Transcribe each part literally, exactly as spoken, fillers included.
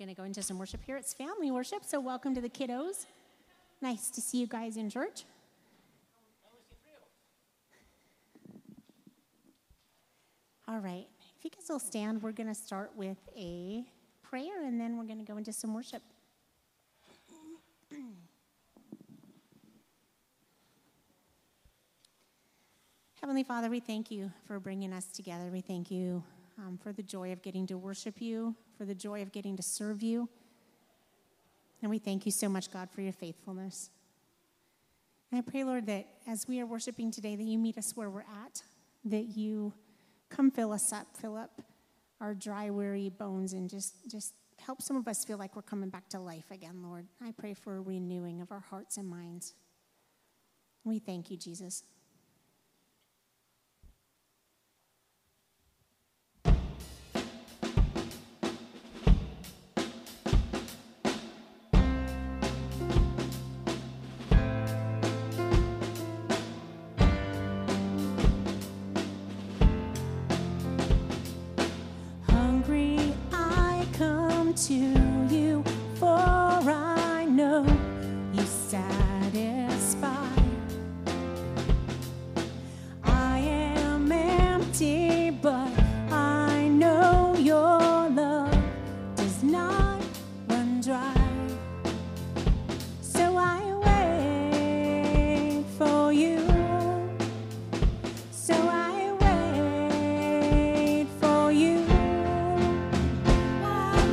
going to go into some worship here. It's family worship, so welcome to the kiddos. Nice to see you guys in church. All right, if you guys will stand, we're going to start with a prayer, and then we're going to go into some worship. Heavenly Father, we thank you for bringing us together. We thank you um, for the joy of getting to worship you, for the joy of getting to serve you. And we thank you so much, God, for your faithfulness. And I pray, Lord, that as we are worshiping today, that you meet us where we're at, that you come fill us up, fill up our dry, weary bones, and just, just help some of us feel like we're coming back to life again, Lord. I pray for a renewing of our hearts and minds. We thank you, Jesus. To you, for I know you satisfy. I am empty, but I know your love does not run dry. So I wait for you. So I wait for you. Oh,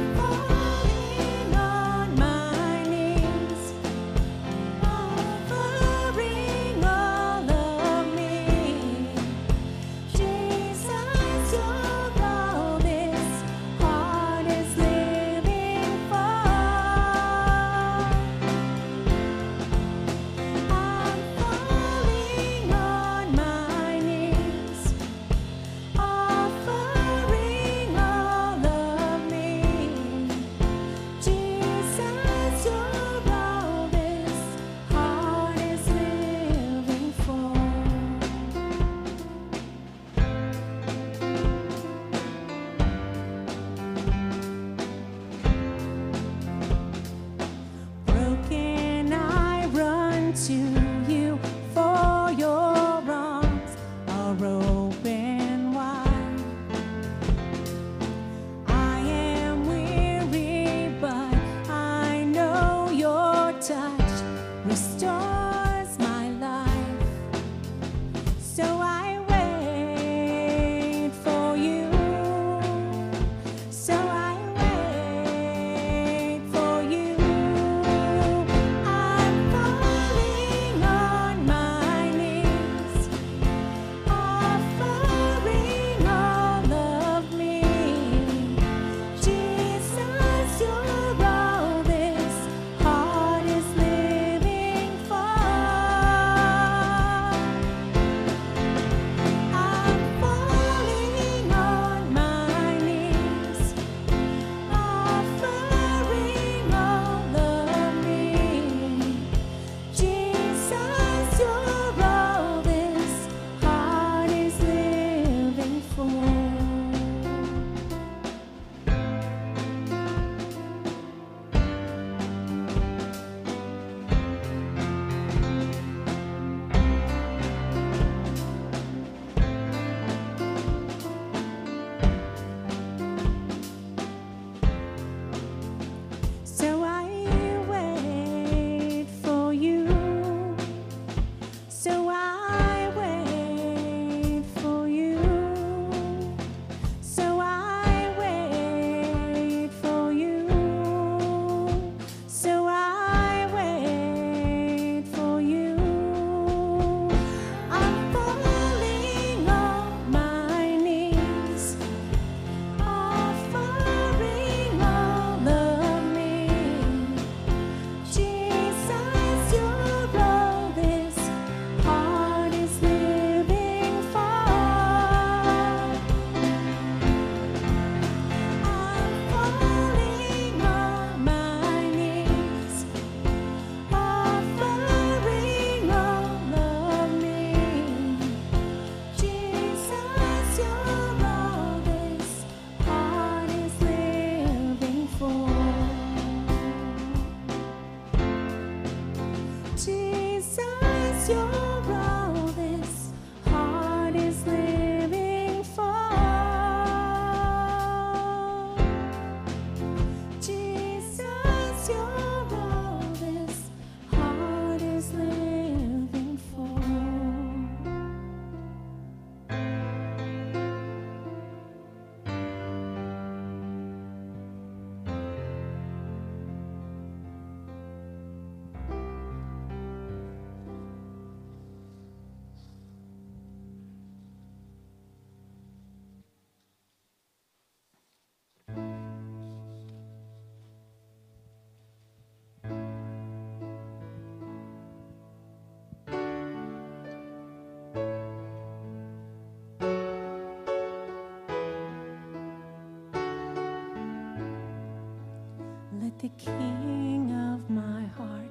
the king of my heart.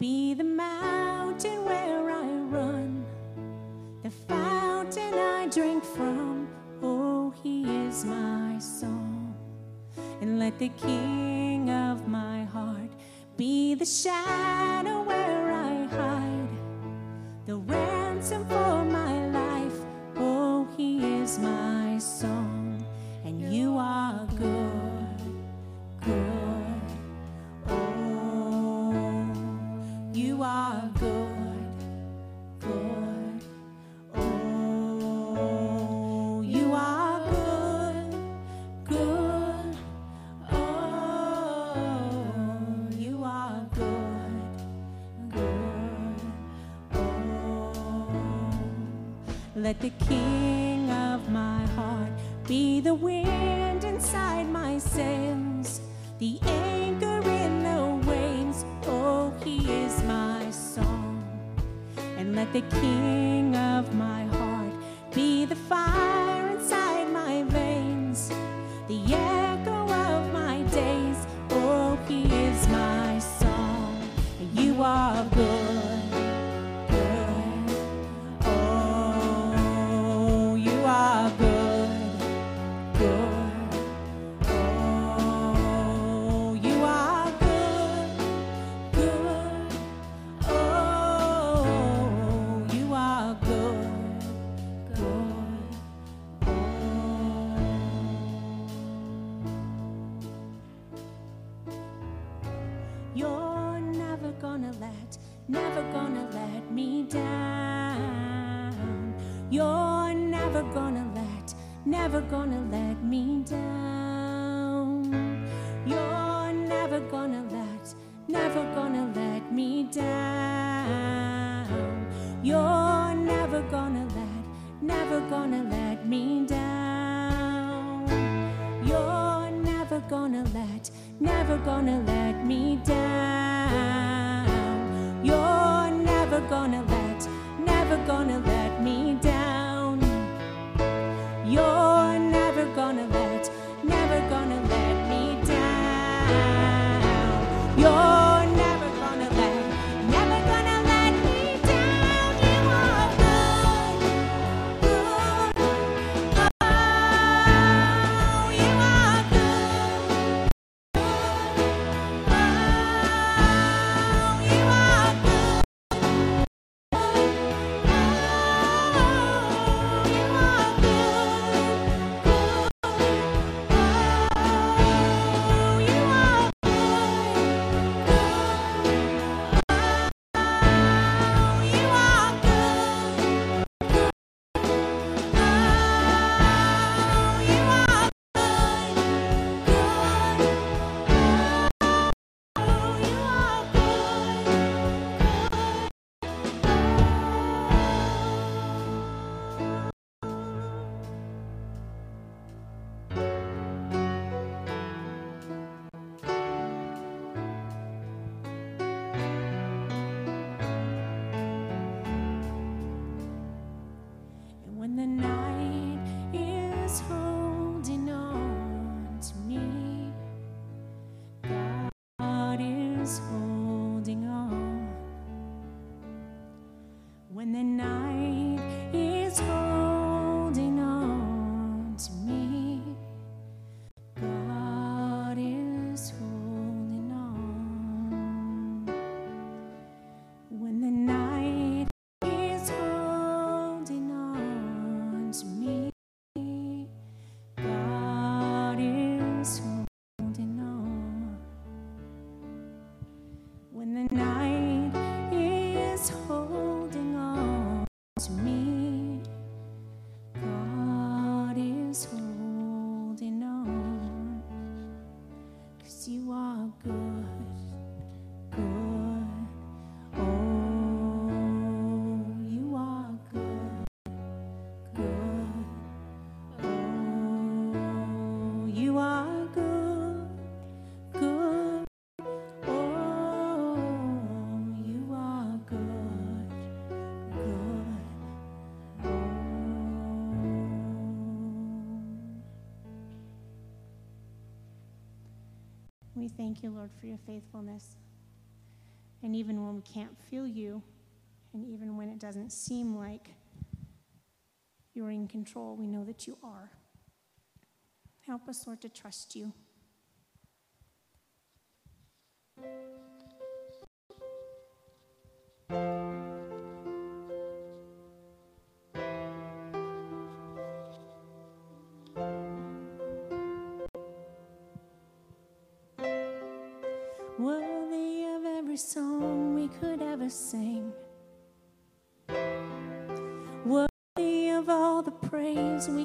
Be the mountain where I run, the fountain I drink from. Oh, he is my song. And let the king of my heart be the shadow where I hide, the ransom for my life. Oh, he is my song. And you are good, good. Oh, you are good, good. Oh, you are good, good. Oh, you are good, good. Oh, let the king of my heart be the wind inside my sails, the anchor in the waves. Oh, he is my song. And let the king of my heart be the fire inside my veins, the echo of my days. Oh, he is my song. And you are good, good. Oh, you are good. You're never gonna let, never gonna let me down. You're never gonna let, never gonna let me down. You're never gonna let, never gonna let me down. You're never gonna let, never gonna let me down. You're never gonna let, never gonna let me down. You're never gonna let, never gonna let me down. You're never gonna let, never gonna let me down. You're We thank you, Lord, for your faithfulness. And even when we can't feel you, and even when it doesn't seem like you're in control, we know that you are. Help us, Lord, to trust you. Worthy of every song we could ever sing, worthy of all the praise we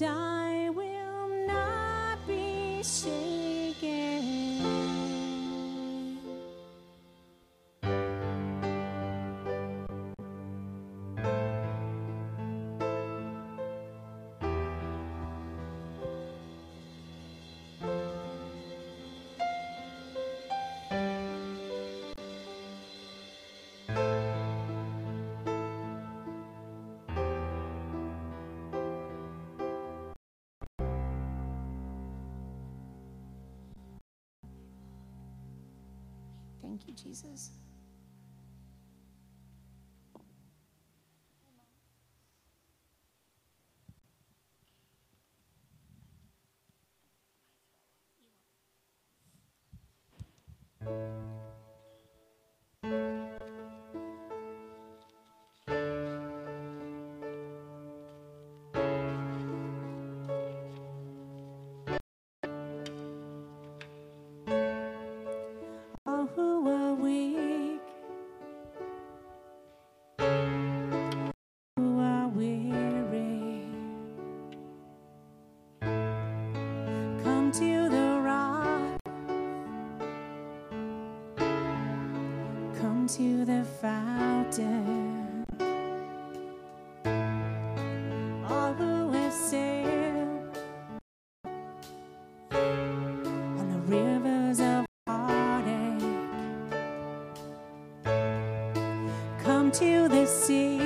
and I will not be shaken. Thank you, Jesus. To the fountain, all who have sailed on the rivers of heartache, come to the sea.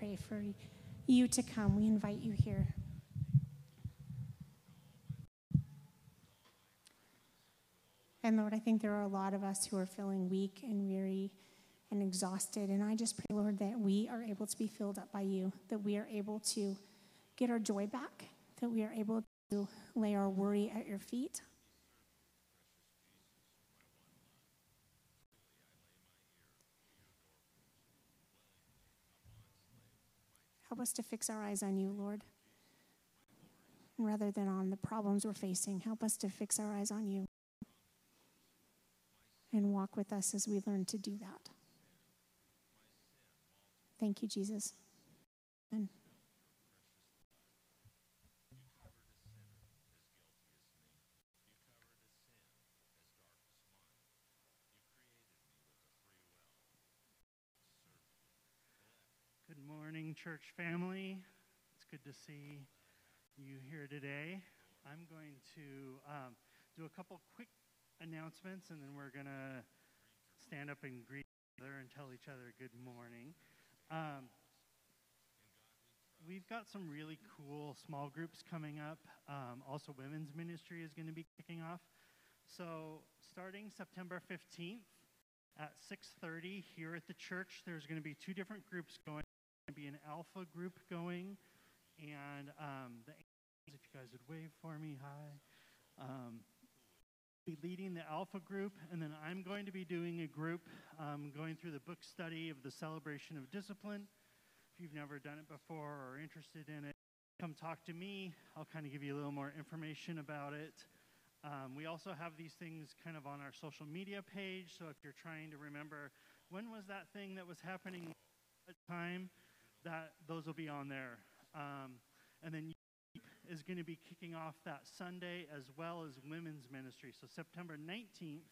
pray for you to come. We invite you here. And Lord, I think there are a lot of us who are feeling weak and weary and exhausted. And I just pray, Lord, that we are able to be filled up by you, that we are able to get our joy back, that we are able to lay our worry at your feet. Help us to fix our eyes on you, Lord, rather than on the problems we're facing. Help us to fix our eyes on you. And walk with us as we learn to do that. Thank you, Jesus. Amen. Good morning, church family. It's good to see you here today. I'm going to um, do a couple quick announcements, and then we're going to stand up and greet each other and tell each other good morning. Um, we've got some really cool small groups coming up. Um, also, women's ministry is going to be kicking off. So starting September fifteenth at six thirty here at the church, there's going to be two different groups going. There's going to be an alpha group going, and um, the angels, if you guys would wave for me, hi. Um, be leading the Alpha group, and then I'm going to be doing a group um, going through the book study of the Celebration of Discipline. If you've never done it before or are interested in it, come talk to me. I'll kind of give you a little more information about it. Um, we also have these things kind of on our social media page, so if you're trying to remember when was that thing that was happening at the time, that those will be on there. Um, and then you is going to be kicking off that Sunday, as well as women's ministry. So September nineteenth,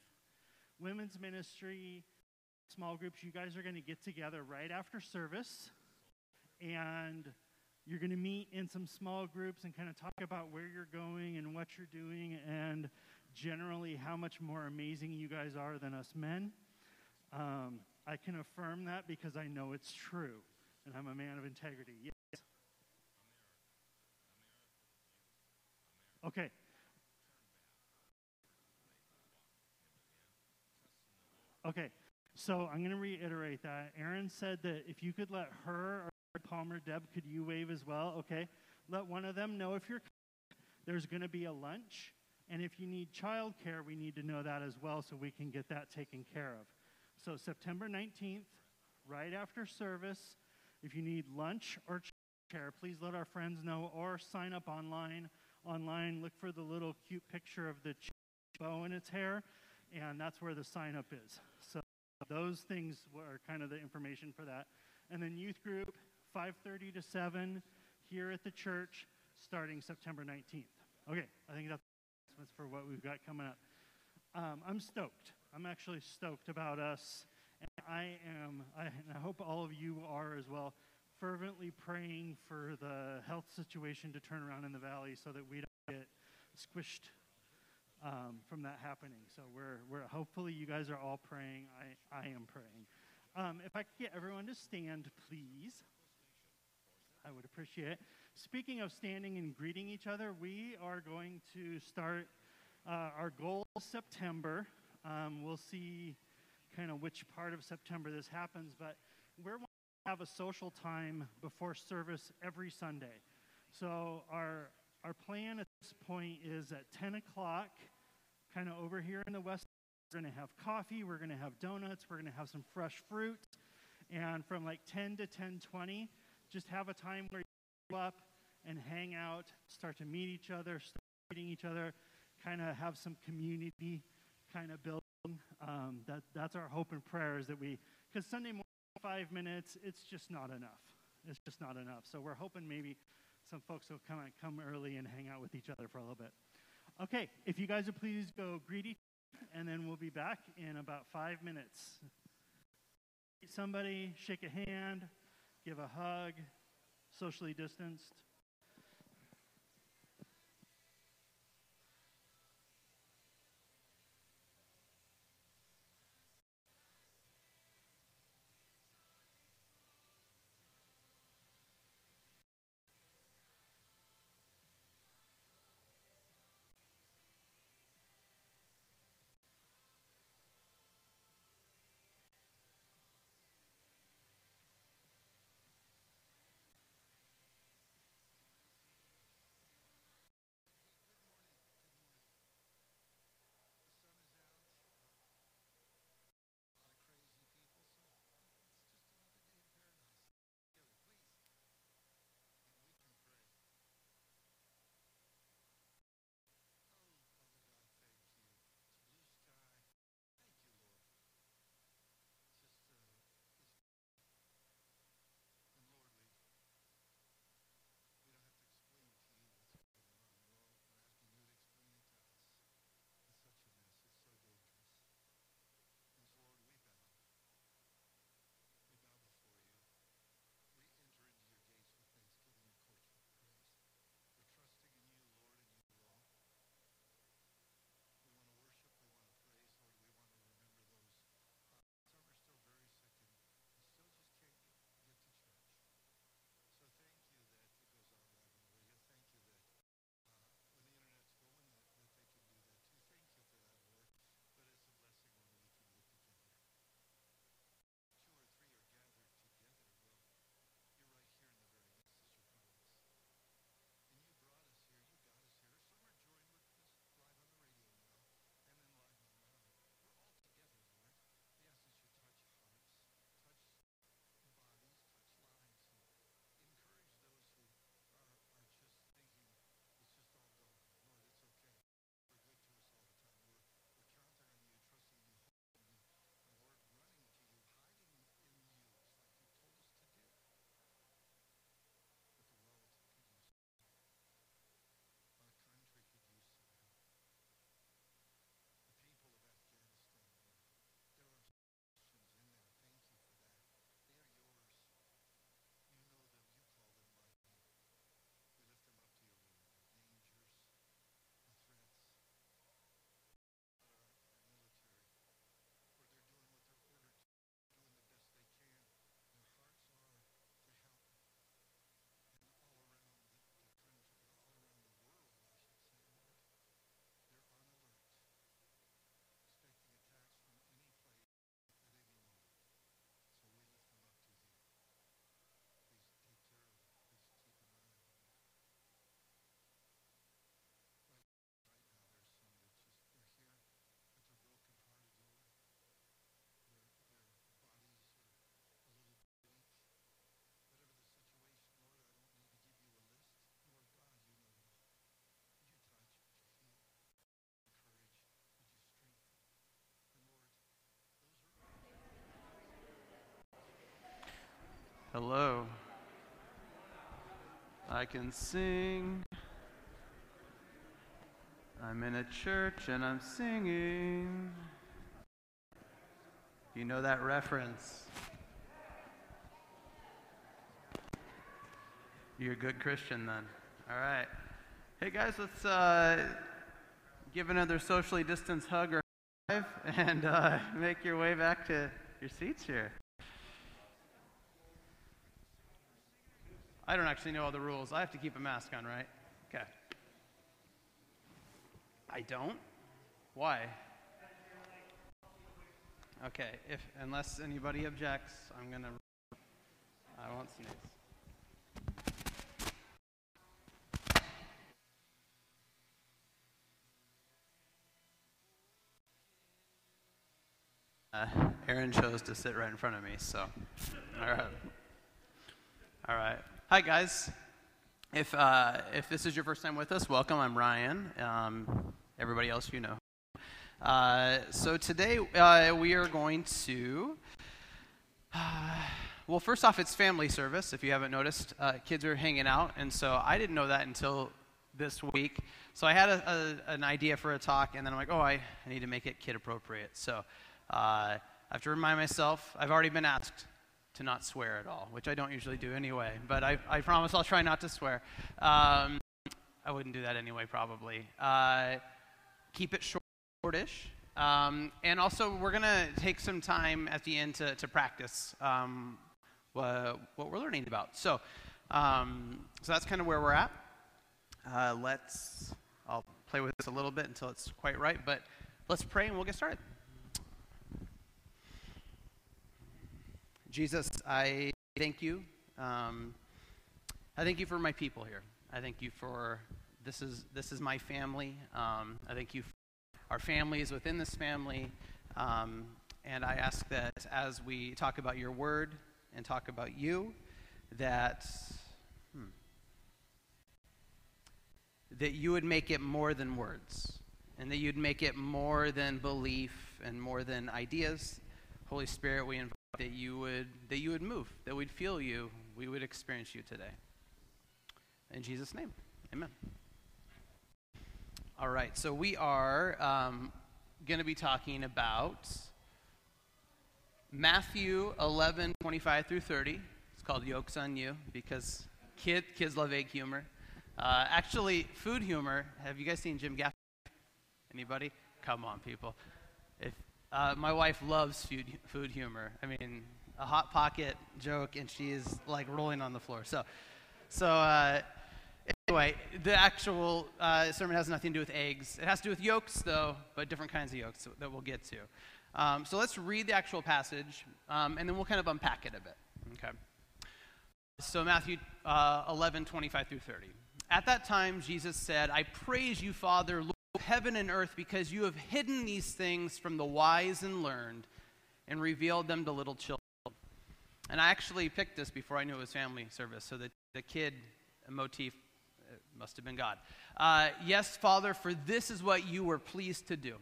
women's ministry, small groups, you guys are going to get together right after service, and you're going to meet in some small groups and kind of talk about where you're going and what you're doing, and generally how much more amazing you guys are than us men. Um, I can affirm that because I know it's true, and I'm a man of integrity. Yes. Okay. Okay. So I'm going to reiterate that. Erin said that if you could let her or Palmer, Deb, could you wave as well? Okay. Let one of them know if you're coming. There's going to be a lunch. And if you need childcare, we need to know that as well so we can get that taken care of. So September nineteenth, right after service, if you need lunch or childcare, please let our friends know or sign up online. Online, look for the little cute picture of the bow in its hair, and that's where the sign-up is. So those things are kind of the information for that. And then youth group, five thirty to seven, here at the church, starting September nineteenth. Okay, I think that's for what we've got coming up. Um, I'm stoked. I'm actually stoked about us, and I am, I, and I hope all of you are as well, fervently praying for the health situation to turn around in the valley so that we don't get squished um, from that happening. So we're, we're hopefully you guys are all praying. I, I am praying. Um, if I could get everyone to stand, please, I would appreciate it. Speaking of standing and greeting each other, we are going to start uh, our goal September. Um, we'll see kind of which part of September this happens, but we're have a social time before service every Sunday. So our our plan at this point is at ten o'clock, kind of over here in the west, we're going to have coffee, we're going to have donuts, we're going to have some fresh fruit, and from like ten to ten twenty, just have a time where you go up and hang out, start to meet each other, start meeting each other, kind of have some community kind of building. Um, that, that's our hope and prayer is that we, because Sunday morning, five minutes, it's just not enough. It's just not enough. So we're hoping maybe some folks will come come early and hang out with each other for a little bit. Okay, if you guys would please go greet each other, and then we'll be back in about five minutes. Somebody, shake a hand, give a hug, socially distanced. Hello. I can sing. I'm in a church and I'm singing. You know that reference. You're a good Christian then. All right. Hey guys, let's uh, give another socially distanced hug or five and uh, make your way back to your seats here. I don't actually know all the rules. I have to keep a mask on, right? Okay. I don't? Why? Okay, if unless anybody objects, I'm gonna I won't sneeze. Uh, Aaron chose to sit right in front of me, so all right. All right. Hi guys. If uh, if this is your first time with us, welcome. I'm Ryan. Um, everybody else, you know. Uh, so today uh, we are going to. Uh, well, first off, it's family service. If you haven't noticed, uh, kids are hanging out, and so I didn't know that until this week. So I had a, a, an idea for a talk, and then I'm like, oh, I, I need to make it kid appropriate. So. Uh, I have to remind myself, I've already been asked to not swear at all, which I don't usually do anyway, but I, I promise I'll try not to swear. Um, I wouldn't do that anyway, probably. Uh, keep it short, shortish. Um, and also, we're going to take some time at the end to, to practice um, wha what we're learning about. So, um, so that's kind of where we're at. Uh, let's, I'll play with this a little bit until it's quite right, but let's pray and we'll get started. Jesus, I thank you. Um, I thank you for my people here. I thank you for, this is this is my family. Um, I thank you for our families within this family. Um, and I ask that as we talk about your word and talk about you, that, hmm, that you would make it more than words. And that you'd make it more than belief and more than ideas. Holy Spirit, we invite that you would that you would move, that we'd feel you, we would experience you today. In Jesus' name, amen. All right, so we are um, going to be talking about Matthew eleven, twenty-five through thirty. It's called Yolks on You because kid, kids love egg humor. Uh, actually, food humor. Have you guys seen Jim Gaffigan? Anybody? Come on, people. If Uh, my wife loves food, food humor. I mean, a Hot Pocket joke, and she is like rolling on the floor. So, so uh, anyway, the actual uh, sermon has nothing to do with eggs. It has to do with yolks, though, but different kinds of yolks that we'll get to. Um, so let's read the actual passage, um, and then we'll kind of unpack it a bit. Okay. So Matthew uh, eleven, twenty-five through thirty. At that time, Jesus said, "I praise you, Father, Lord, heaven and earth, because you have hidden these things from the wise and learned and revealed them to little children." And I actually picked this before I knew it was family service, so the, the kid motif must have been God. Uh, yes, Father, for this is what you were pleased to do.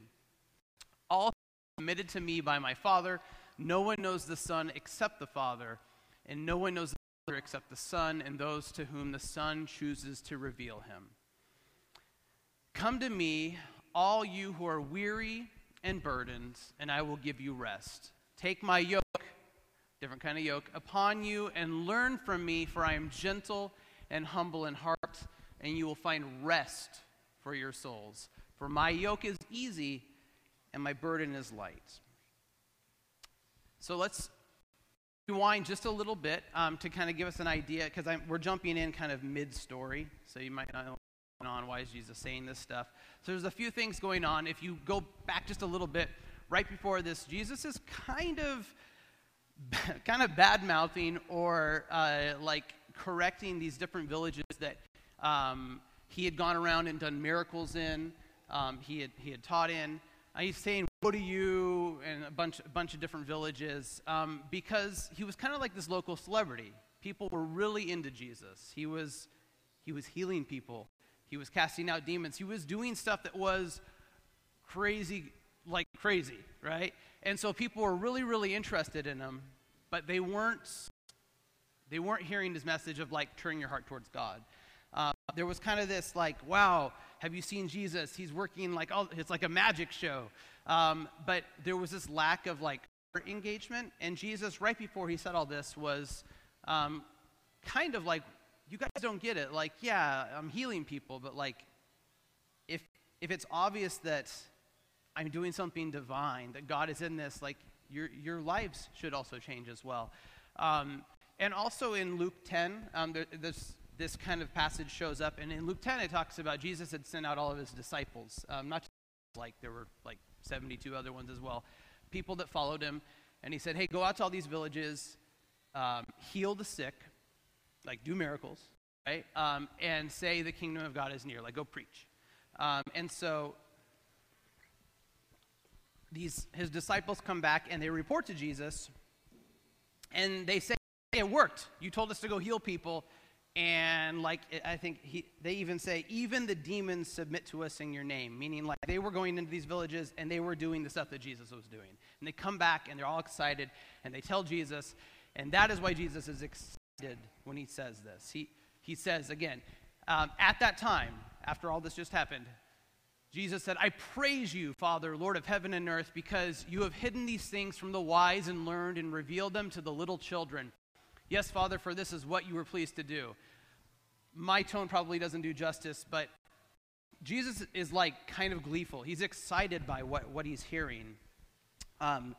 All things committed to me by my Father. No one knows the Son except the Father, and no one knows the Father except the Son and those to whom the Son chooses to reveal him. Come to me, all you who are weary and burdened, and I will give you rest. Take my yoke, different kind of yoke, upon you and learn from me, for I am gentle and humble in heart, and you will find rest for your souls. For my yoke is easy and my burden is light. So let's rewind just a little bit um, to kind of give us an idea, because we're jumping in kind of mid-story, so you might not on why is Jesus saying this stuff. So there's a few things going on. If you go back just a little bit, right before this, Jesus is kind of kind of bad mouthing or uh, like correcting these different villages that um, he had gone around and done miracles in. Um, he had he had taught in. Uh, he's saying woe to you and a bunch a bunch of different villages um, because he was kind of like this local celebrity. People were really into Jesus. He was he was healing people. He was casting out demons. He was doing stuff that was crazy, like crazy, right? And so people were really, really interested in him, but they weren't They weren't hearing his message of, like, turn your heart towards God. Uh, there was kind of this, like, wow, have you seen Jesus? He's working, like, oh, it's like a magic show. Um, but there was this lack of, like, engagement. And Jesus, right before he said all this, was um, kind of like, you guys don't get it. Like, yeah, I'm healing people, but, like, if if it's obvious that I'm doing something divine, that God is in this, like, your your lives should also change as well. Um, and also in Luke ten, um, there, this, this kind of passage shows up. And in Luke ten, it talks about Jesus had sent out all of his disciples. Um, not just, like, there were, like, seventy-two other ones as well, people that followed him. And he said, hey, go out to all these villages, um, heal the sick, like, do miracles, right? Um, and say the kingdom of God is near, like, go preach. Um, and so these his disciples come back, and they report to Jesus, and they say, hey, it worked. You told us to go heal people. And, like, I think he, they even say, even the demons submit to us in your name, meaning, like, they were going into these villages, and they were doing the stuff that Jesus was doing. And they come back, and they're all excited, and they tell Jesus, and that is why Jesus is excited when he says this. He, he says, again, um, at that time, after all this just happened, Jesus said, I praise you, Father, Lord of heaven and earth, because you have hidden these things from the wise and learned and revealed them to the little children. Yes, Father, for this is what you were pleased to do. My tone probably doesn't do justice, but Jesus is, like, kind of gleeful. He's excited by what, what he's hearing. Um,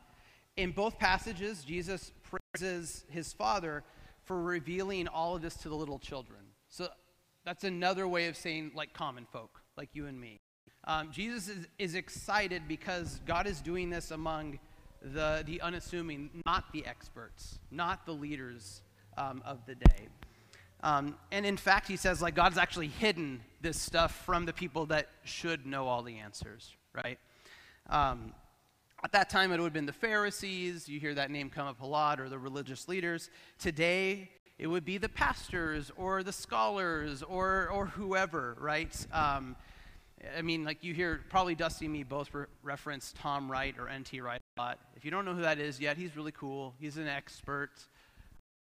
in both passages, Jesus praises his Father for revealing all of this to the little children. So that's another way of saying, like, common folk, like you and me. Um, Jesus is, is excited because God is doing this among The, the unassuming, not the experts, not the leaders um, of the day. Um, and in fact, he says, like, God's actually hidden this stuff from the people that should know all the answers, right? Um, at that time, it would have been the Pharisees. You hear that name come up a lot, or the religious leaders. Today, it would be the pastors or the scholars or, or whoever, right? Um, I mean, like, you hear probably Dusty and me both re- reference Tom Wright or N T Wright a lot. If you don't know who that is yet, he's really cool. He's an expert.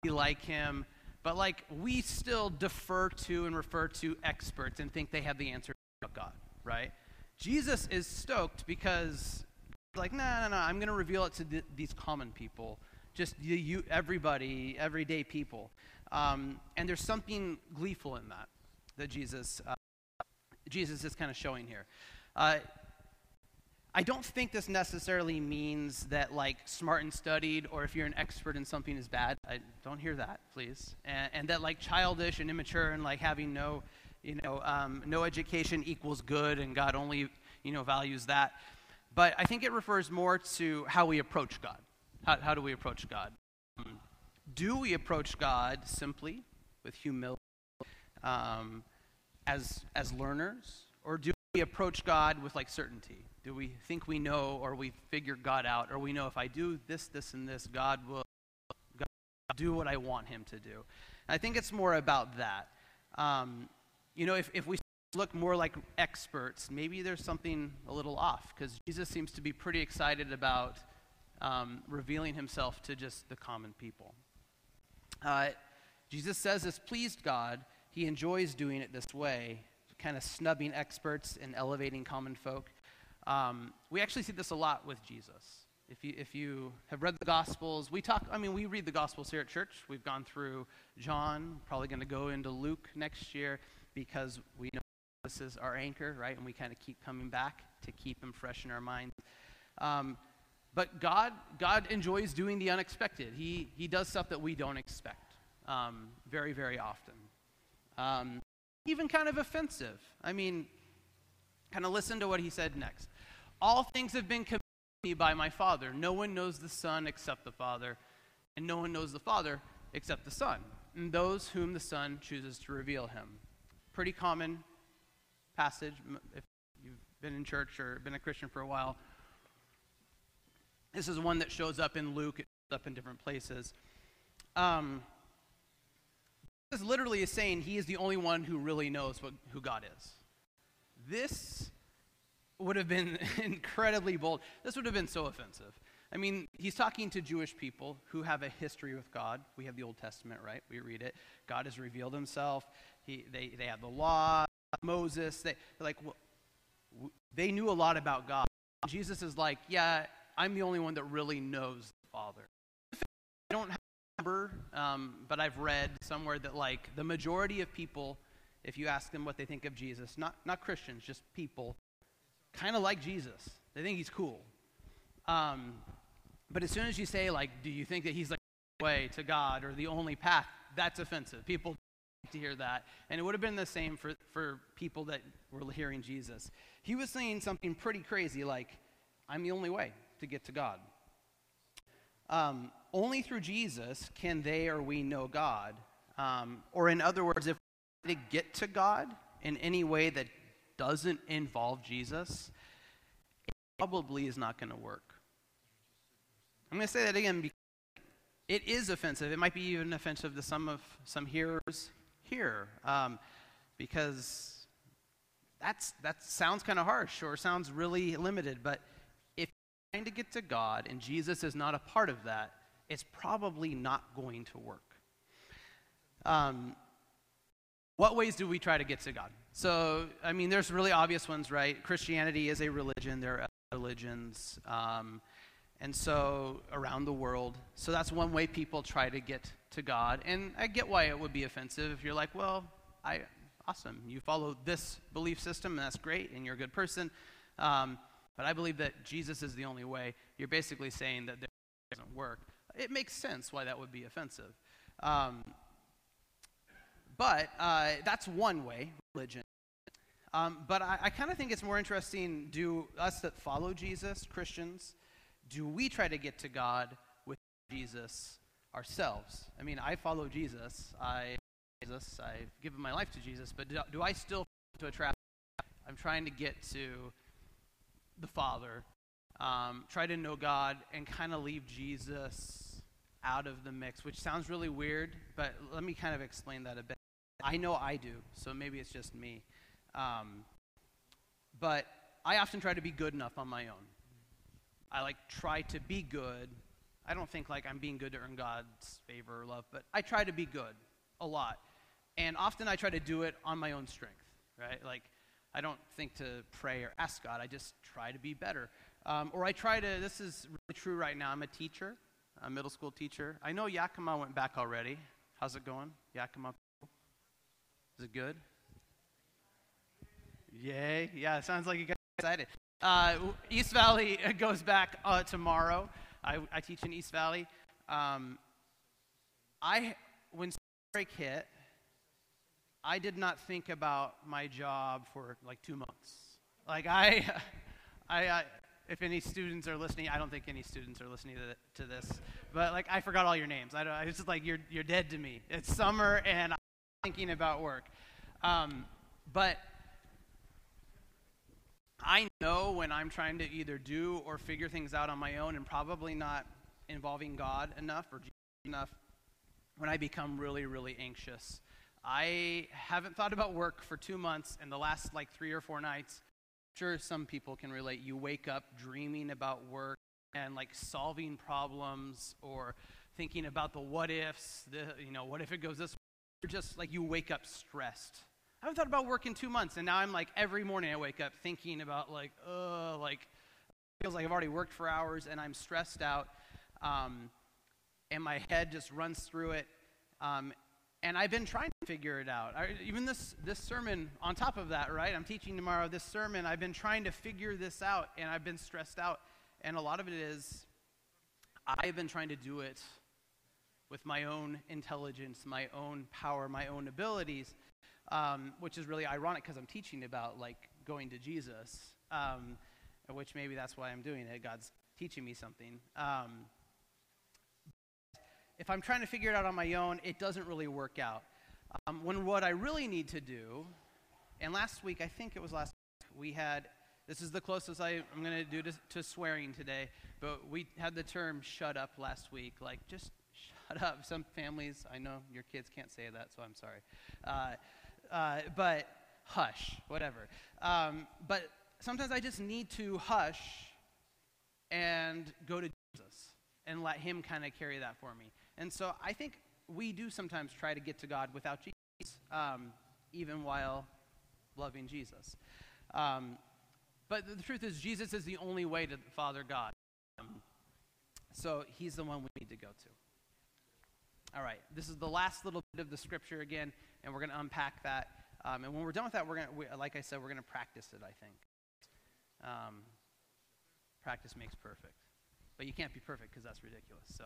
We like him. But, like, we still defer to and refer to experts and think they have the answer about God, right? Jesus is stoked because, like, no, no, no, I'm going to reveal it to th- these common people, just you, you everybody, everyday people. Um, and there's something gleeful in that, that Jesus uh, Jesus is kind of showing here. Uh, I don't think this necessarily means that, like, smart and studied, or if you're an expert in something, is bad. I don't hear that, please. And, and that, like, childish and immature and, like, having no, you know, um, no education equals good, and God only, you know, values that. But I think it refers more to how we approach God. How, how do we approach God? Um, do we approach God simply with humility? Um, As as learners, or do we approach God with, like, certainty? Do we think we know, or we figure God out, or we know if I do this, this, and this, God will, God will do what I want him to do? And I think it's more about that. Um, you know, if, if we look more like experts, maybe there's something a little off, because Jesus seems to be pretty excited about um, revealing himself to just the common people. Uh, Jesus says this pleased God. He enjoys doing it this way, kind of snubbing experts and elevating common folk. Um, we actually see this a lot with Jesus. If you if you have read the Gospels, we talk. I mean, we read the Gospels here at church. We've gone through John. Probably going to go into Luke next year because we know this is our anchor, right? And we kind of keep coming back to keep him fresh in our minds. Um, but God God enjoys doing the unexpected. He He does stuff that we don't expect um, very very often. Um, even kind of offensive. I mean, kind of listen to what he said next. All things have been committed to me by my Father. No one knows the Son except the Father, and no one knows the Father except the Son, and those whom the Son chooses to reveal him. Pretty common passage if you've been in church or been a Christian for a while. This is one that shows up in Luke. It shows up in different places. Um... This literally is saying he is the only one who really knows what, who God is. This would have been incredibly bold. This would have been so offensive. I mean, he's talking to Jewish people who have a history with God. We have the Old Testament, right? We read it. God has revealed himself. He, they, they have the law, Moses. They, they're like, well, they knew a lot about God. Jesus is like, yeah, I'm the only one that really knows the Father. I don't remember, um, but I've read somewhere that like the majority of people, if you ask them what they think of Jesus, not, not Christians, just people, kind of like Jesus. They think he's cool. Um, but as soon as you say, like, do you think that he's like the way to God or the only path, that's offensive. People don't like to hear that. And it would have been the same for, for people that were hearing Jesus. He was saying something pretty crazy like, I'm the only way to get to God. Um, only through Jesus can they or we know God. Um, or in other words, if we try to get to God in any way that doesn't involve Jesus, it probably is not going to work. I'm going to say that again because it is offensive. It might be even offensive to some of some hearers here, um, because that's that sounds kind of harsh or sounds really limited. But if you're trying to get to God and Jesus is not a part of that, it's probably not going to work. Um, what ways do we try to get to God? So, I mean, there's really obvious ones, right? Christianity is a religion. There are religions, um, and so around the world. So that's one way people try to get to God. And I get why it would be offensive if you're like, well, I, awesome. You follow this belief system, and that's great, and you're a good person. Um, but I believe that Jesus is the only way. You're basically saying that it doesn't work. It makes sense why that would be offensive. Um, but uh, that's one way, religion. Um, but I, I kind of think it's more interesting, do us that follow Jesus, Christians, do we try to get to God with Jesus ourselves? I mean, I follow Jesus. I Jesus. I've given my life to Jesus. But do, do I still fall into a trap? I'm trying to get to the Father, um, try to know God, and kind of leave Jesus out of the mix, which sounds really weird, but let me kind of explain that a bit. I know I do, so maybe it's just me. Um, but I often try to be good enough on my own. I like try to be good. I don't think like I'm being good to earn God's favor or love, but I try to be good a lot. And often I try to do it on my own strength, right? Like I don't think to pray or ask God. I just try to be better. Um, or I try to, this is really true right now. I'm a teacher, a middle school teacher. I know Yakima went back already. How's it going, Yakima? Is it good? Yay. Yeah, it sounds like you guys are excited. Uh, East Valley goes back uh, tomorrow. I, I teach in East Valley. Um, I, when spring break hit, I did not think about my job for like two months. Like I, I, I if any students are listening, I don't think any students are listening to, to this, but like I forgot all your names. I don't, I was just like, you're, you're dead to me. It's summer and I'm thinking about work. Um, but I know when I'm trying to either do or figure things out on my own and probably not involving God enough or Jesus enough, when I become really, really anxious. I haven't thought about work for two months, and the last like three or four nights, I'm sure some people can relate, you wake up dreaming about work and like solving problems or thinking about the what ifs, the, you know, what if it goes this way? You're just like you wake up stressed. I haven't thought about work in two months, and now I'm like every morning I wake up thinking about like, uh, like feels like I've already worked for hours, and I'm stressed out, um, and my head just runs through it, um, and I've been trying to figure it out. I, even this this sermon on top of that, right? I'm teaching tomorrow. This sermon, I've been trying to figure this out, and I've been stressed out, and a lot of it is I've been trying to do it with my own intelligence, my own power, my own abilities. Um, which is really ironic because I'm teaching about like going to Jesus, um, which maybe that's why I'm doing it. God's teaching me something. Um, if I'm trying to figure it out on my own, it doesn't really work out. Um, when what I really need to do, and last week, I think it was last week, we had, this is the closest I, I'm going to do to swearing today, but we had the term shut up last week, like just shut up. Some families, I know your kids can't say that, so I'm sorry. Uh, Uh, but hush, whatever. Um, but sometimes I just need to hush and go to Jesus and let him kind of carry that for me. And so I think we do sometimes try to get to God without Jesus, um, even while loving Jesus. Um, but the truth is, Jesus is the only way to Father God. Um, so he's the one we need to go to. All right, this is the last little bit of the scripture again, and we're going to unpack that. Um, and when we're done with that, we're going to, we, like I said, we're going to practice it, I think. Um, practice makes perfect. But you can't be perfect because that's ridiculous, so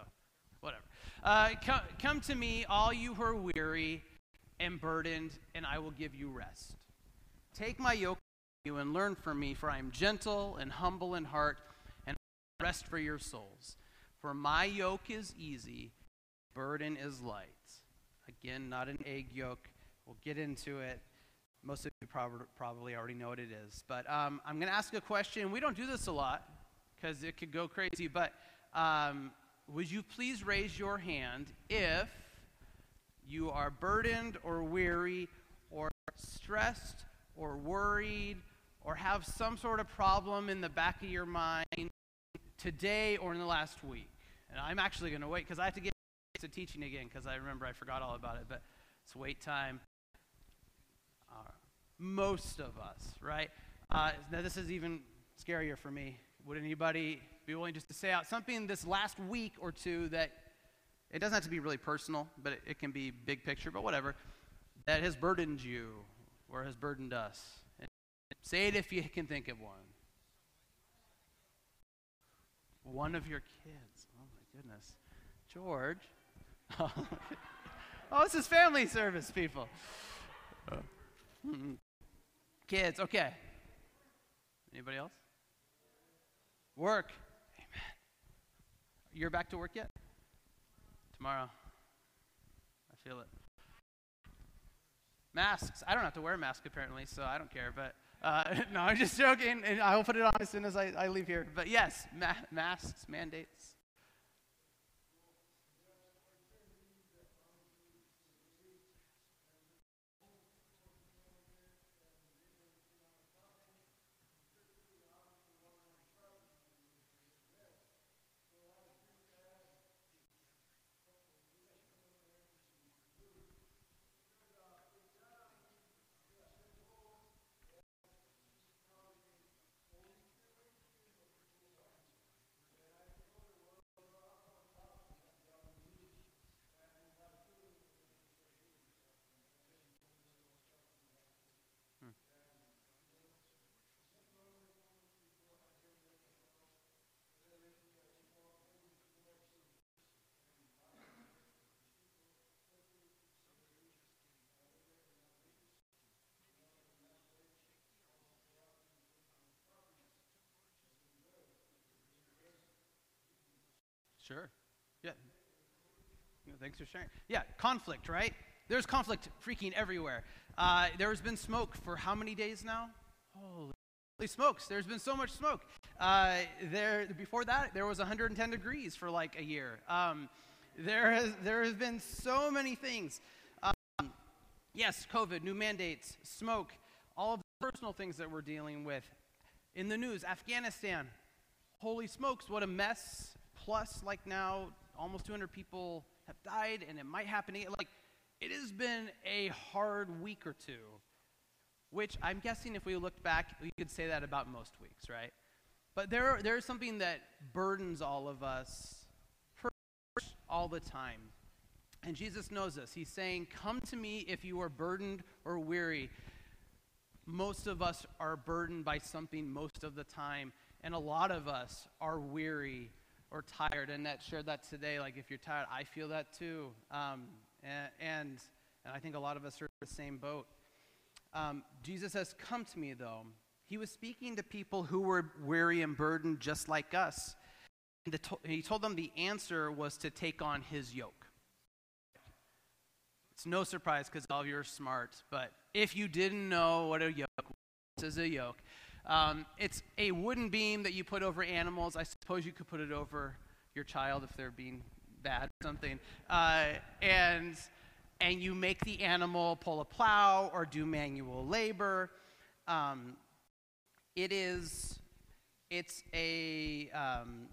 whatever. Uh, come, come to me, all you who are weary and burdened, and I will give you rest. Take my yoke from you and learn from me, for I am gentle and humble in heart, and I will rest for your souls. For my yoke is easy, burden is light. Again, not an egg yoke. We'll get into it. Most of you prob- probably already know what it is. But um, I'm going to ask a question. We don't do this a lot because it could go crazy. But um, would you please raise your hand if you are burdened or weary or stressed or worried or have some sort of problem in the back of your mind today or in the last week? And I'm actually going to wait because I have to get to teaching again because I remember I forgot all about it. But it's wait time. Uh, most of us, right? Uh, now, this is even scarier for me. Would anybody be willing just to say out something this last week or two that, it doesn't have to be really personal, but it, it can be big picture, but whatever, that has burdened you or has burdened us? And say it if you can think of one. One of your kids. Oh, my goodness. George. Oh, this is family service, people. Uh, mm-hmm. Kids, okay. Anybody else? Work. Amen. You're back to work yet? Tomorrow. I feel it. Masks. I don't have to wear a mask apparently, so I don't care. But uh, no, I'm just joking, and I'll put it on as soon as I, I leave here. But yes, ma- masks, mandates. Sure. Yeah. Thanks for sharing. Yeah, conflict, right? There's conflict freaking everywhere. Uh, there's been smoke for how many days now? Holy smokes. There's been so much smoke. Uh, there before that, there was one hundred ten degrees for like a year. Um, there has there has been so many things. Um, yes, COVID, new mandates, smoke, all of the personal things that we're dealing with. In the news, Afghanistan. Holy smokes, what a mess. Plus, like now, almost two hundred people have died, and it might happen again. Like, it has been a hard week or two, which I'm guessing if we looked back, we could say that about most weeks, right? But there, there is something that burdens all of us all the time. And Jesus knows this. He's saying, come to me if you are burdened or weary. Most of us are burdened by something most of the time, and a lot of us are weary or tired. And that shared that today, like if you're tired, I feel that too. Um, and, and and I think a lot of us are in the same boat. Um, Jesus says, come to me though. He was speaking to people who were weary and burdened just like us. And the to- he told them the answer was to take on his yoke. It's no surprise because all of you are smart, but if you didn't know what a yoke was, this is a yoke. Um, it's a wooden beam that you put over animals. I suppose you could put it over your child if they're being bad or something. Uh, and and you make the animal pull a plow or do manual labor. Um, it is, it's a, um,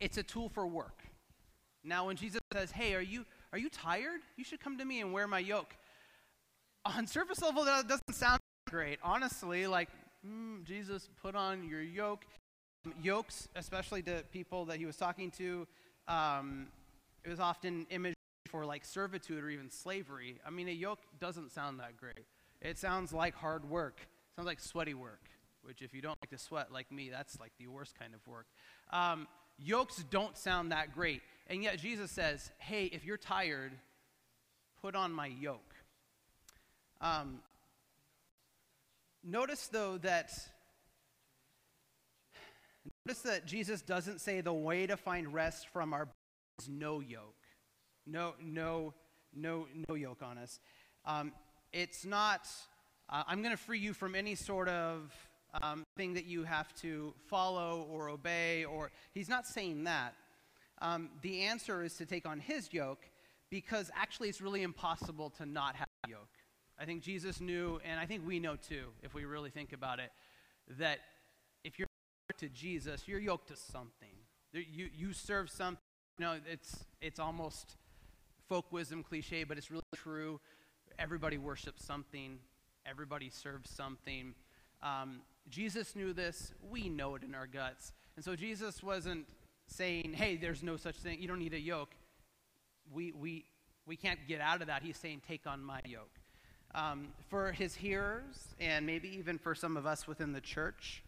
It's a tool for work. Now, when Jesus says, hey, are you, are you tired? You should come to me and wear my yoke. On surface level, that doesn't sound great. Honestly, like, mm, Jesus, put on your yoke. Um, yokes, especially to people that he was talking to, um, it was often imagery for like servitude or even slavery. I mean, a yoke doesn't sound that great. It sounds like hard work. It sounds like sweaty work, which if you don't like to sweat like me, that's like the worst kind of work. Um, yokes don't sound that great. And yet Jesus says, hey, if you're tired, put on my yoke. Um, notice, though, that notice that Jesus doesn't say the way to find rest from our burdens is no yoke. No, no, no, no yoke on us. Um, it's not, uh, I'm going to free you from any sort of um, thing that you have to follow or obey, or he's not saying that. Um, the answer is to take on his yoke, because actually it's really impossible to not have a yoke. I think Jesus knew, and I think we know too, if we really think about it, that if you're yoked to Jesus, you're yoked to something. You, you serve something. You know, it's, it's almost folk wisdom cliche, but it's really true. Everybody worships something. Everybody serves something. Um, Jesus knew this. We know it in our guts. And so Jesus wasn't saying, hey, there's no such thing. You don't need a yoke. We, we, we can't get out of that. He's saying, take on my yoke. Um, for his hearers, and maybe even for some of us within the church,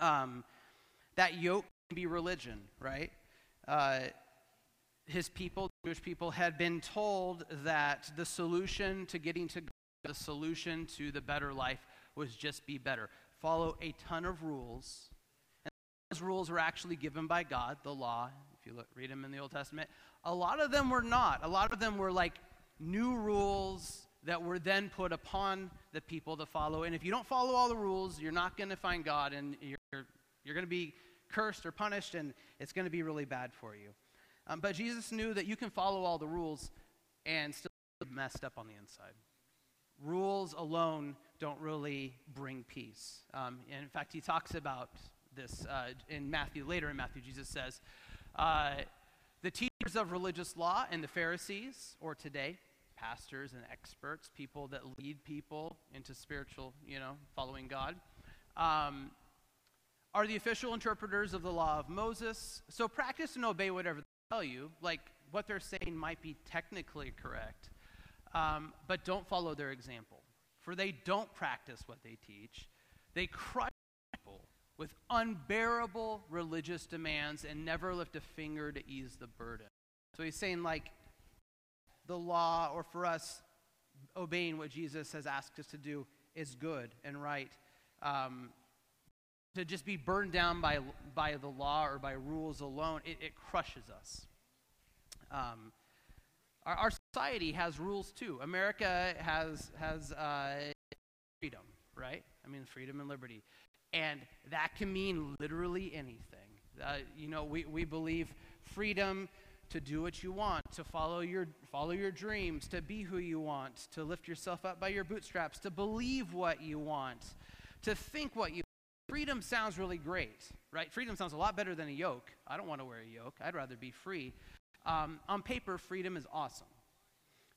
um, that yoke can be religion, right? Uh, his people, Jewish people, had been told that the solution to getting to God, the solution to the better life, was just be better. Follow a ton of rules. And those rules were actually given by God, the law, if you look, read them in the Old Testament. A lot of them were not. A lot of them were like new rules that were then put upon the people to follow. And if you don't follow all the rules, you're not going to find God, and you're, you're going to be cursed or punished, and it's going to be really bad for you. Um, but Jesus knew that you can follow all the rules and still be messed up on the inside. Rules alone don't really bring peace. Um, and in fact, he talks about this uh, in Matthew. Later in Matthew, Jesus says, uh, the teachers of religious law and the Pharisees, or today, pastors and experts, people that lead people into spiritual, you know, following God, um, are the official interpreters of the law of Moses. So practice and obey whatever they tell you. Like, what they're saying might be technically correct, um, but don't follow their example, for they don't practice what they teach. They crush people with unbearable religious demands and never lift a finger to ease the burden. So he's saying, like, the law, or for us, obeying what Jesus has asked us to do, is good and right. Um, to just be burned down by by the law or by rules alone, it, it crushes us. Um, our, our society has rules too. America has has uh, freedom, right? I mean, freedom and liberty, and that can mean literally anything. Uh, you know, we we believe freedom to do what you want, to follow your follow your dreams, to be who you want, to lift yourself up by your bootstraps, to believe what you want, to think what you want. Freedom sounds really great, right? Freedom sounds a lot better than a yoke. I don't want to wear a yoke. I'd rather be free. Um, on paper, freedom is awesome.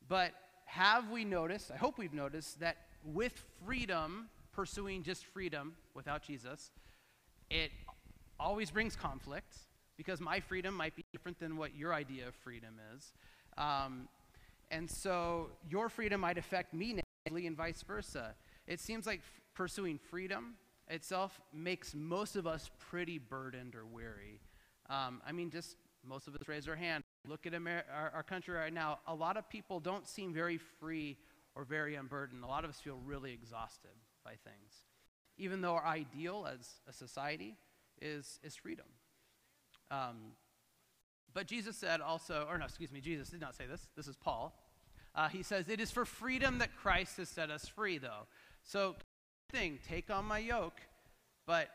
But have we noticed, I hope we've noticed, that with freedom, pursuing just freedom without Jesus, it always brings conflict, because my freedom might be different than what your idea of freedom is. Um, and so your freedom might affect me negatively and vice versa. It seems like f- pursuing freedom itself makes most of us pretty burdened or weary. Um, I mean, just most of us raise our hand. Look at Amer- our, our country right now. A lot of people don't seem very free or very unburdened. A lot of us feel really exhausted by things, even though our ideal as a society is, is freedom. Um, but Jesus said also, or no, excuse me, Jesus did not say this. This is Paul. Uh, he says, it is for freedom that Christ has set us free, though. So, thing, take on my yoke, but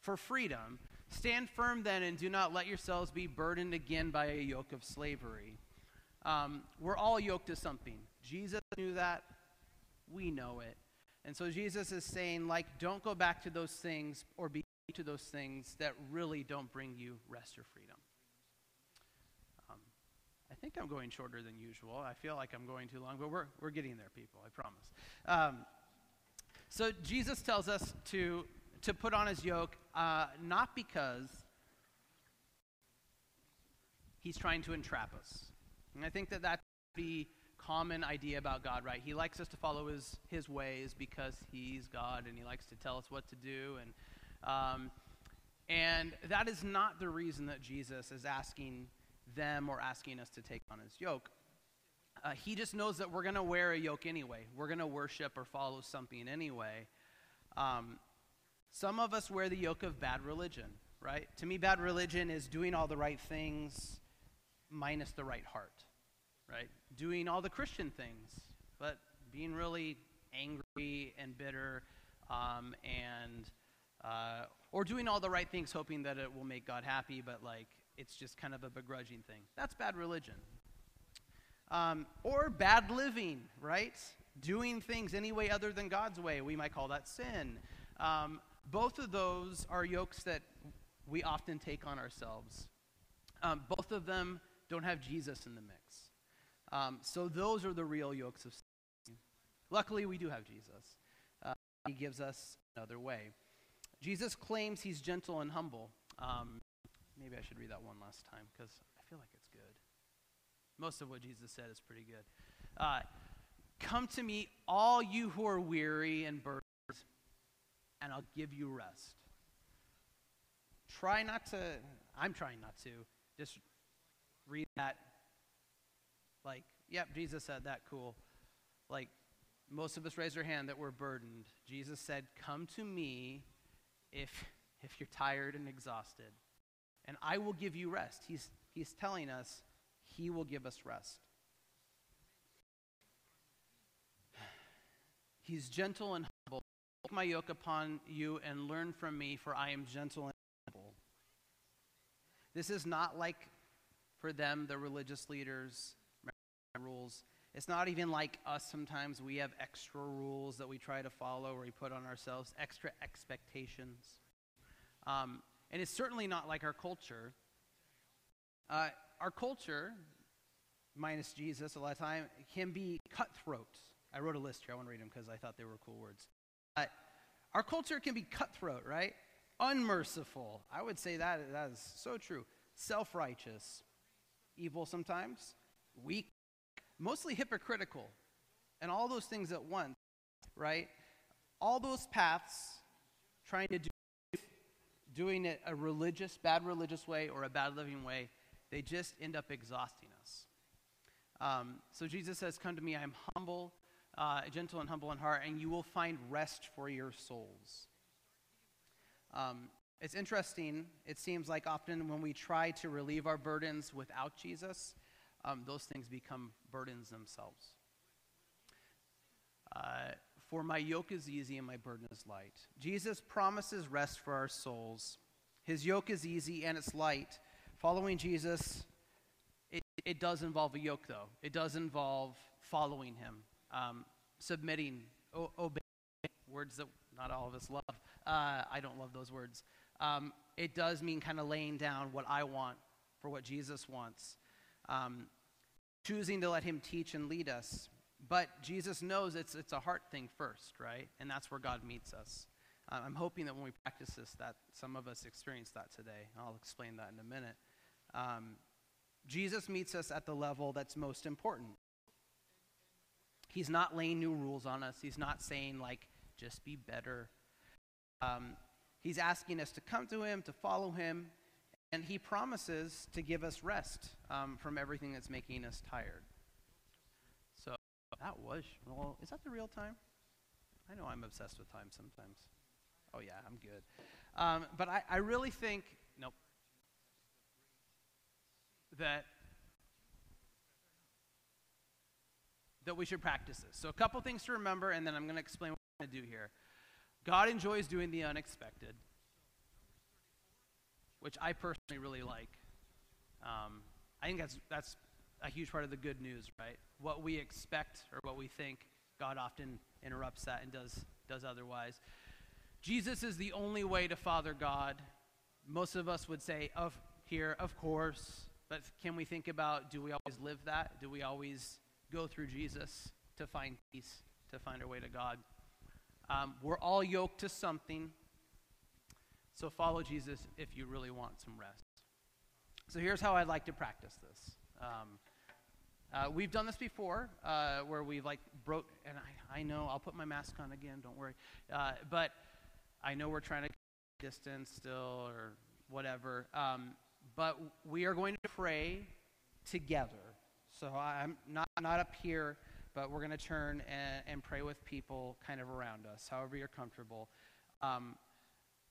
for freedom. Stand firm then, and do not let yourselves be burdened again by a yoke of slavery. Um, we're all yoked to something. Jesus knew that. We know it. And so Jesus is saying, like, don't go back to those things or be to those things that really don't bring you rest or freedom. Um, I think I'm going shorter than usual. I feel like I'm going too long, but we're we're getting there, people. I promise. Um, so Jesus tells us to to put on his yoke, uh, not because he's trying to entrap us. And I think that that's the common idea about God, right? He likes us to follow his his ways because he's God, and he likes to tell us what to do. And Um, and that is not the reason that Jesus is asking them or asking us to take on his yoke. Uh, he just knows that we're going to wear a yoke anyway. We're going to worship or follow something anyway. Um, some of us wear the yoke of bad religion, right? To me, bad religion is doing all the right things minus the right heart, right? Doing all the Christian things, but being really angry and bitter um, and... Uh, or doing all the right things, hoping that it will make God happy, but like it's just kind of a begrudging thing. That's bad religion. Um, or bad living, right? Doing things any way other than God's way. We might call that sin. Um, both of those are yokes that we often take on ourselves. Um, both of them don't have Jesus in the mix. Um, so those are the real yokes of sin. Luckily, we do have Jesus. Uh, he gives us another way. Jesus claims he's gentle and humble. Um, maybe I should read that one last time because I feel like it's good. Most of what Jesus said is pretty good. Uh, Come to me, all you who are weary and burdened, and I'll give you rest. Try not to, I'm trying not to, just read that. Like, yep, Jesus said that, cool. Like, most of us raise our hand that we're burdened. Jesus said, come to me, If if you're tired and exhausted, and I will give you rest. He's he's telling us he will give us rest. He's gentle and humble. Take my yoke upon you and learn from me, for I am gentle and humble. This is not like for them, the religious leaders, rules. It's not even like us sometimes. We have extra rules that we try to follow or we put on ourselves, extra expectations. Um, and it's certainly not like our culture. Uh, our culture, minus Jesus a lot of time, can be cutthroat. I wrote a list here. I want to read them because I thought they were cool words. Uh, our culture can be cutthroat, right? Unmerciful. I would say that that is so true. Self-righteous. Evil sometimes. Weak. Mostly hypocritical, and all those things at once, right? All those paths, trying to do, doing it a religious, bad religious way or a bad living way, they just end up exhausting us. Um, so Jesus says, come to me, I am humble, uh, gentle and humble in heart, and you will find rest for your souls. Um, it's interesting, it seems like often when we try to relieve our burdens without Jesus, Um, those things become burdens themselves. Uh, for my yoke is easy and my burden is light. Jesus promises rest for our souls. His yoke is easy and it's light. Following Jesus, it, it does involve a yoke, though. It does involve following him, um, submitting, o- obeying, words that not all of us love. Uh, I don't love those words. Um, it does mean kind of laying down what I want for what Jesus wants. Um, choosing to let him teach and lead us. But Jesus knows it's it's a heart thing first, right? And that's where God meets us. Uh, I'm hoping that when we practice this, that some of us experience that today. I'll explain that in a minute. Um, Jesus meets us at the level that's most important. He's not laying new rules on us. He's not saying, like, just be better. Um, he's asking us to come to him, to follow him, and he promises to give us rest um, from everything that's making us tired. So that was, well, is that the real time? I know I'm obsessed with time sometimes. Oh, yeah, I'm good. Um, but I, I really think, nope, that, that we should practice this. So a couple things to remember, and then I'm going to explain what we're going to do here. God enjoys doing the unexpected, which I personally really like. Um, I think that's that's a huge part of the good news, right? What we expect or what we think, God often interrupts that and does does otherwise. Jesus is the only way to Father God. Most of us would say, of here, of course, but can we think about, do we always live that? Do we always go through Jesus to find peace, to find our way to God? Um, we're all yoked to something, so follow Jesus if you really want some rest. So here's how I'd like to practice this. Um, Uh, we've done this before, uh, where we've like broke, and I, I know, I'll put my mask on again, don't worry, uh, but I know we're trying to distance still or whatever, um, but we are going to pray together. So I'm not, not up here, but we're going to turn and, and pray with people kind of around us, however you're comfortable. Um,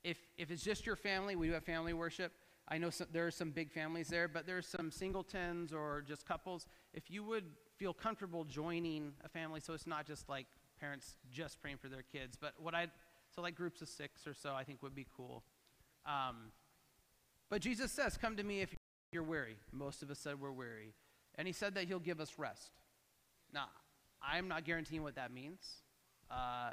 if, if it's just your family, we do have family worship. I know some, there are some big families there, but there's some singletons or just couples. If you would feel comfortable joining a family, so it's not just like parents just praying for their kids, but what I, so like groups of six or so I think would be cool. Um, but Jesus says, come to me if you're weary. Most of us said we're weary. And he said that he'll give us rest. Now, I'm not guaranteeing what that means. Uh,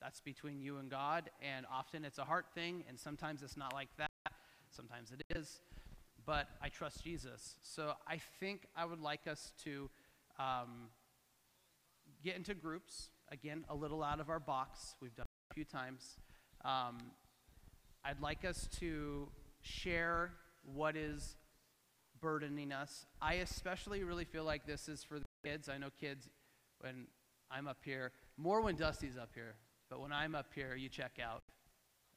that's between you and God, and often it's a heart thing, and sometimes it's not like that. Sometimes it is, but I trust Jesus. So I think I would like us to um, get into groups, again, a little out of our box. We've done it a few times. Um, I'd like us to share what is burdening us. I especially really feel like this is for the kids. I know kids, when I'm up here, more when Dusty's up here, but when I'm up here, you check out.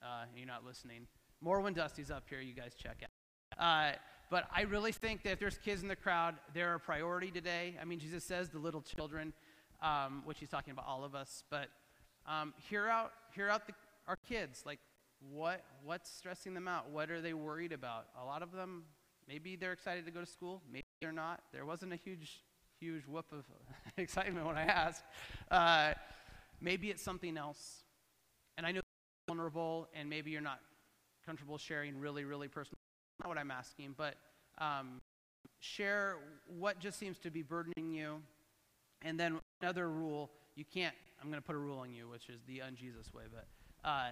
Uh, you're not listening. More when Dusty's up here, you guys check out. Uh, but I really think that if there's kids in the crowd, they're a priority today. I mean, Jesus says the little children, um, which he's talking about all of us. But um, hear out, hear out the, our kids. Like, what what's stressing them out? What are they worried about? A lot of them, maybe they're excited to go to school. Maybe they're not. There wasn't a huge, huge whoop of excitement when I asked. Uh, maybe it's something else. And I know you're vulnerable, and maybe you're not comfortable sharing really, really personal, not what I'm asking, but um, share what just seems to be burdening you. And then another rule, you can't, I'm going to put a rule on you, which is the un-Jesus way, but uh,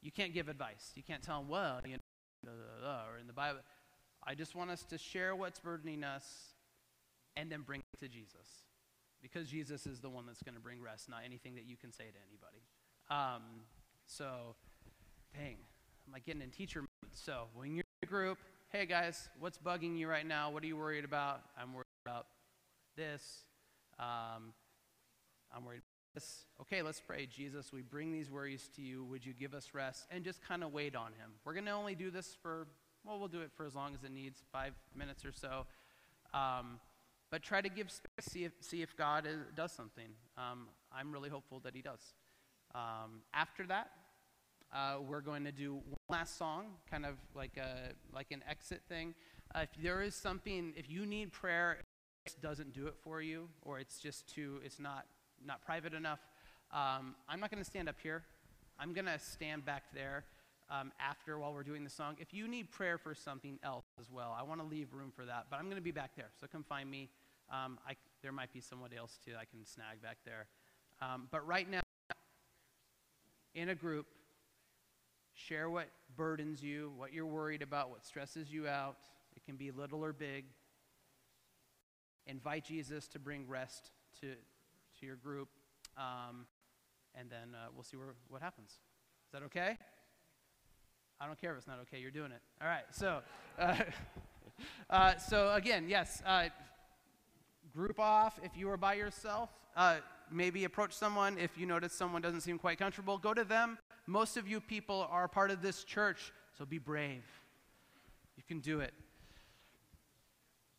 you can't give advice. You can't tell them, well, you know, blah, blah, blah, or in the Bible. I just want us to share what's burdening us and then bring it to Jesus, because Jesus is the one that's going to bring rest, not anything that you can say to anybody. Um, so, dang. I'm like getting in teacher mode. So when you're in a group, hey guys, what's bugging you right now? What are you worried about? I'm worried about this. Um, I'm worried about this. Okay, let's pray. Jesus, we bring these worries to you. Would you give us rest? And just kind of wait on him. We're going to only do this for, well, we'll do it for as long as it needs, five minutes or so. Um, but try to give space, see if, see if God is, does something. Um, I'm really hopeful that he does. Um, after that, Uh, we're going to do one last song, kind of like a like an exit thing. Uh, if there is something, if you need prayer, it doesn't do it for you, or it's just too, it's not not private enough. Um, I'm not going to stand up here. I'm going to stand back there um, after while we're doing the song. If you need prayer for something else as well, I want to leave room for that. But I'm going to be back there, so come find me. Um, I, there might be someone else too I can snag back there. Um, but right now, in a group. Share what burdens you, what you're worried about, what stresses you out. It can be little or big. Invite Jesus to bring rest to, to your group, um, and then uh, we'll see where, what happens. Is that okay? I don't care if it's not okay. You're doing it. All right. So, uh, uh, so again, yes, uh, group off. If you are by yourself, uh, maybe approach someone. If you notice someone doesn't seem quite comfortable, go to them. Most of you people are part of this church, so be brave. You can do it.